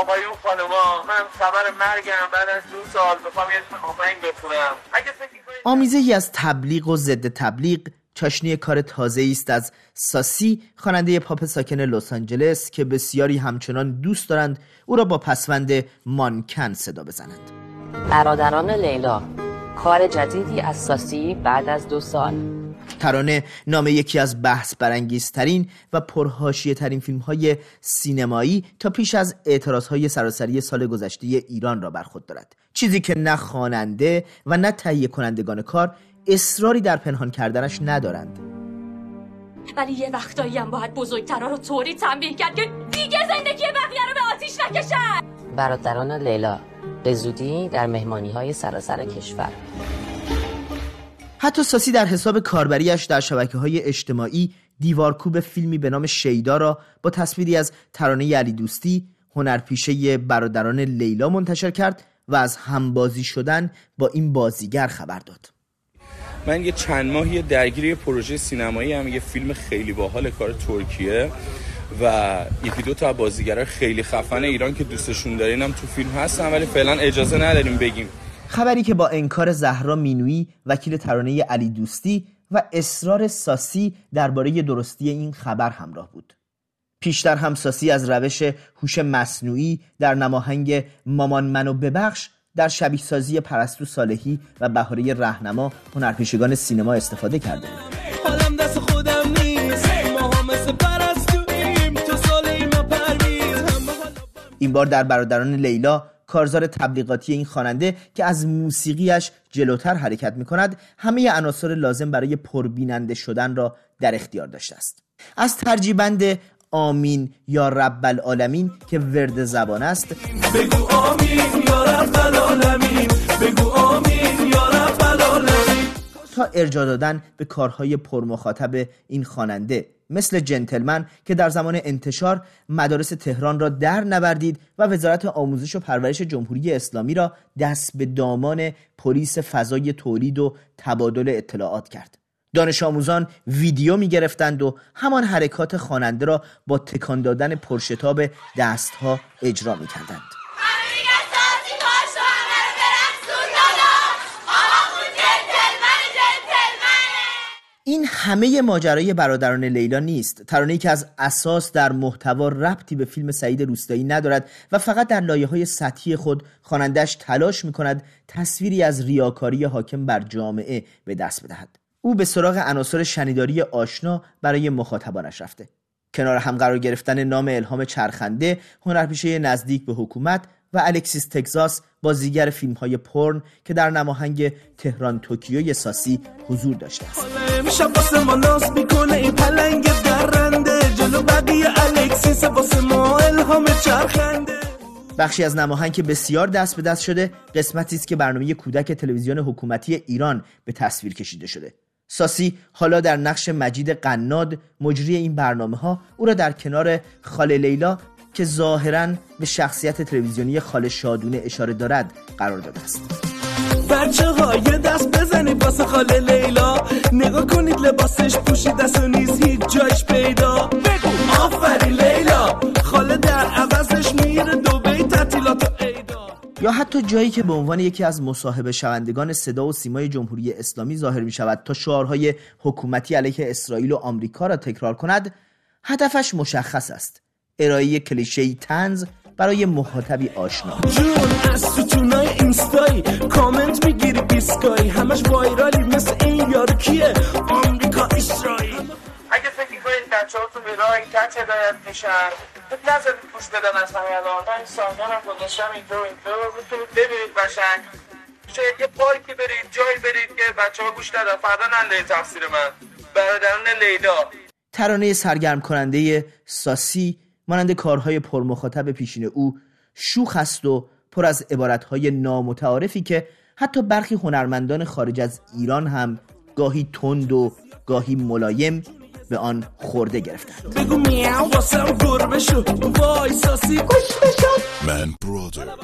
آقای و خانوما، من خبر مرگم بعد از 2 سال بخوام یه آهنگ بخونم. آمیزه‌ای از تبلیغ و ضد تبلیغ چاشنی کار تازه‌ای است از ساسی، خواننده پاپ ساکن لسآنجلس که بسیاری همچنان دوست دارند او را با پسوند مانکن صدا بزنند. برادران لیلا، کار جدیدی از ساسی بعد از 2 سال. ترانه نام یکی از بحث برانگیزترین و پرحاشیه‌ترین فیلم‌های سینمایی تا پیش از اعتراض‌های سراسری سال گذشته ایران را بر خود دارد، چیزی که نه خواننده و نه تهیه کنندگان کار اصراری در پنهان کردنش ندارند. ولی یه وقتایی هم باید بزرگترا رو طوری تنبیه کرد که دیگه زندگی بقیه رو به آتیش نکشن. برادران لیلا به زودی در مهمانی‌های سراسر کشور. حتی ساسی در حساب کاربریش در شبکه‌های اجتماعی دیوارکوب فیلمی به نام شیدارا با تصویری از ترانه علی دوستی، هنرپیشه برادران لیلا، منتشر کرد و از همبازی شدن با این بازیگر خبر داد. من یه چند ماهی درگیری پروژه سینمایی هم، یه فیلم خیلی باحال کار ترکیه و یکی 2 تا بازیگرای خیلی خفن ایران که دوستشون دارین هم تو فیلم هستن، ولی فعلا اجازه نداریم بگیم. خبری که با انکار زهرا مینویی، وکیل ترانه علی دوستی، و اصرار ساسی درباره درستی این خبر همراه بود. پیشتر هم ساسی از روش هوش مصنوعی در نماهنگ مامان منو ببخش در شبیه سازی پرستو صالحی و بهاره رهنما، هنرپیشگان سینما، استفاده کرده بود. حالم دست خودم نیست، ماها مثل پرستویم، تو صالحی ما پرمیز. این بار در برادران لیلا، کارزار تبلیغاتی این خواننده که از موسیقیش جلوتر حرکت می‌کند، همه عناصر لازم برای پربیننده شدن را در اختیار داشته است. از ترجیبند آمین یا رب العالمین که ورد زبان است، بگو آمین یا رب العالمین، بگو آمین یا رب العالمین، تا ارجاع دادن به کارهای پرمخاطب این خواننده مثل جنتلمن که در زمان انتشار مدارس تهران را در نوردید و وزارت آموزش و پرورش جمهوری اسلامی را دست به دامان پلیس فضای تولید و تبادل اطلاعات کرد. دانش آموزان ویدیو می گرفتند و همان حرکات خواننده را با تکان دادن پرشتاب دستها اجرا می کردند. این همه ماجرای برادران لیلا نیست. ترانه‌ای که از اساس در محتوا ربطی به فیلم سعید روستایی ندارد و فقط در لایه‌های سطحی خود خواننده‌اش تلاش می کند تصویری از ریاکاری حاکم بر جامعه به دست بدهد. او به سراغ عناصر شنیداری آشنا برای مخاطبانش رفته. کنار هم قرار گرفتن نام الهام چرخنده، هنرپیشه نزدیک به حکومت، و الکسیس تکزاس، بازیگر فیلم‌های پورن که در نماهنگ تهران توکیوی ساسی حضور داشته است. بخشی از نماهنگ که بسیار دست به دست شده، قسمتی است که برنامه کودک تلویزیون حکومتی ایران به تصویر کشیده شده. ساسی حالا در نقش مجید قناد، مجری این برنامه‌ها، او را در کنار خال لیلا که ظاهراً به شخصیت تلویزیونی خال شادونه اشاره دارد قرار داده است. بچه‌ها یه دست بزنید واسه خال لیلا، نگاه کنید لباسش پوشیده است و نیز هیچ جایش پیدا. بگو آفرین لیلا، خاله در عوضش میره دبی تعطیلات و عیدا. یا حتی جایی که به عنوان یکی از مصاحبه شوندگان صدا و سیمای جمهوری اسلامی ظاهر می شود تا شعارهای حکومتی علیه اسرائیل و آمریکا را تکرار کند، هدفش مشخص است: ارائه کلیشه‌ای طنز برای مخاطبی آشنا. جون از ستونای اینستای کامنت میگیری بیسکای، همش وایرالی مثل این یارو کیه، آمریکا اسرائیل. اگه فکر کنید بچه‌هاتون برای کج هدایت میشن، نذارید پوش بدن از همه الان. من ساختارم گذاشتم اینجا میتونید ببینید قشنگ. شاید یه پارکی برید، جایی برید که بچه‌ها گوش ندن، فردا نندازید تفسیر من. برادران لیلا، ترانه سرگرم کننده ساسی، مانند کارهای پرمخاطب پیشین او، شوخ است و پر از عبارتهای نامتعارفی که حتی برخی هنرمندان خارج از ایران هم گاهی تند و گاهی ملایم به آن خورده گرفتند.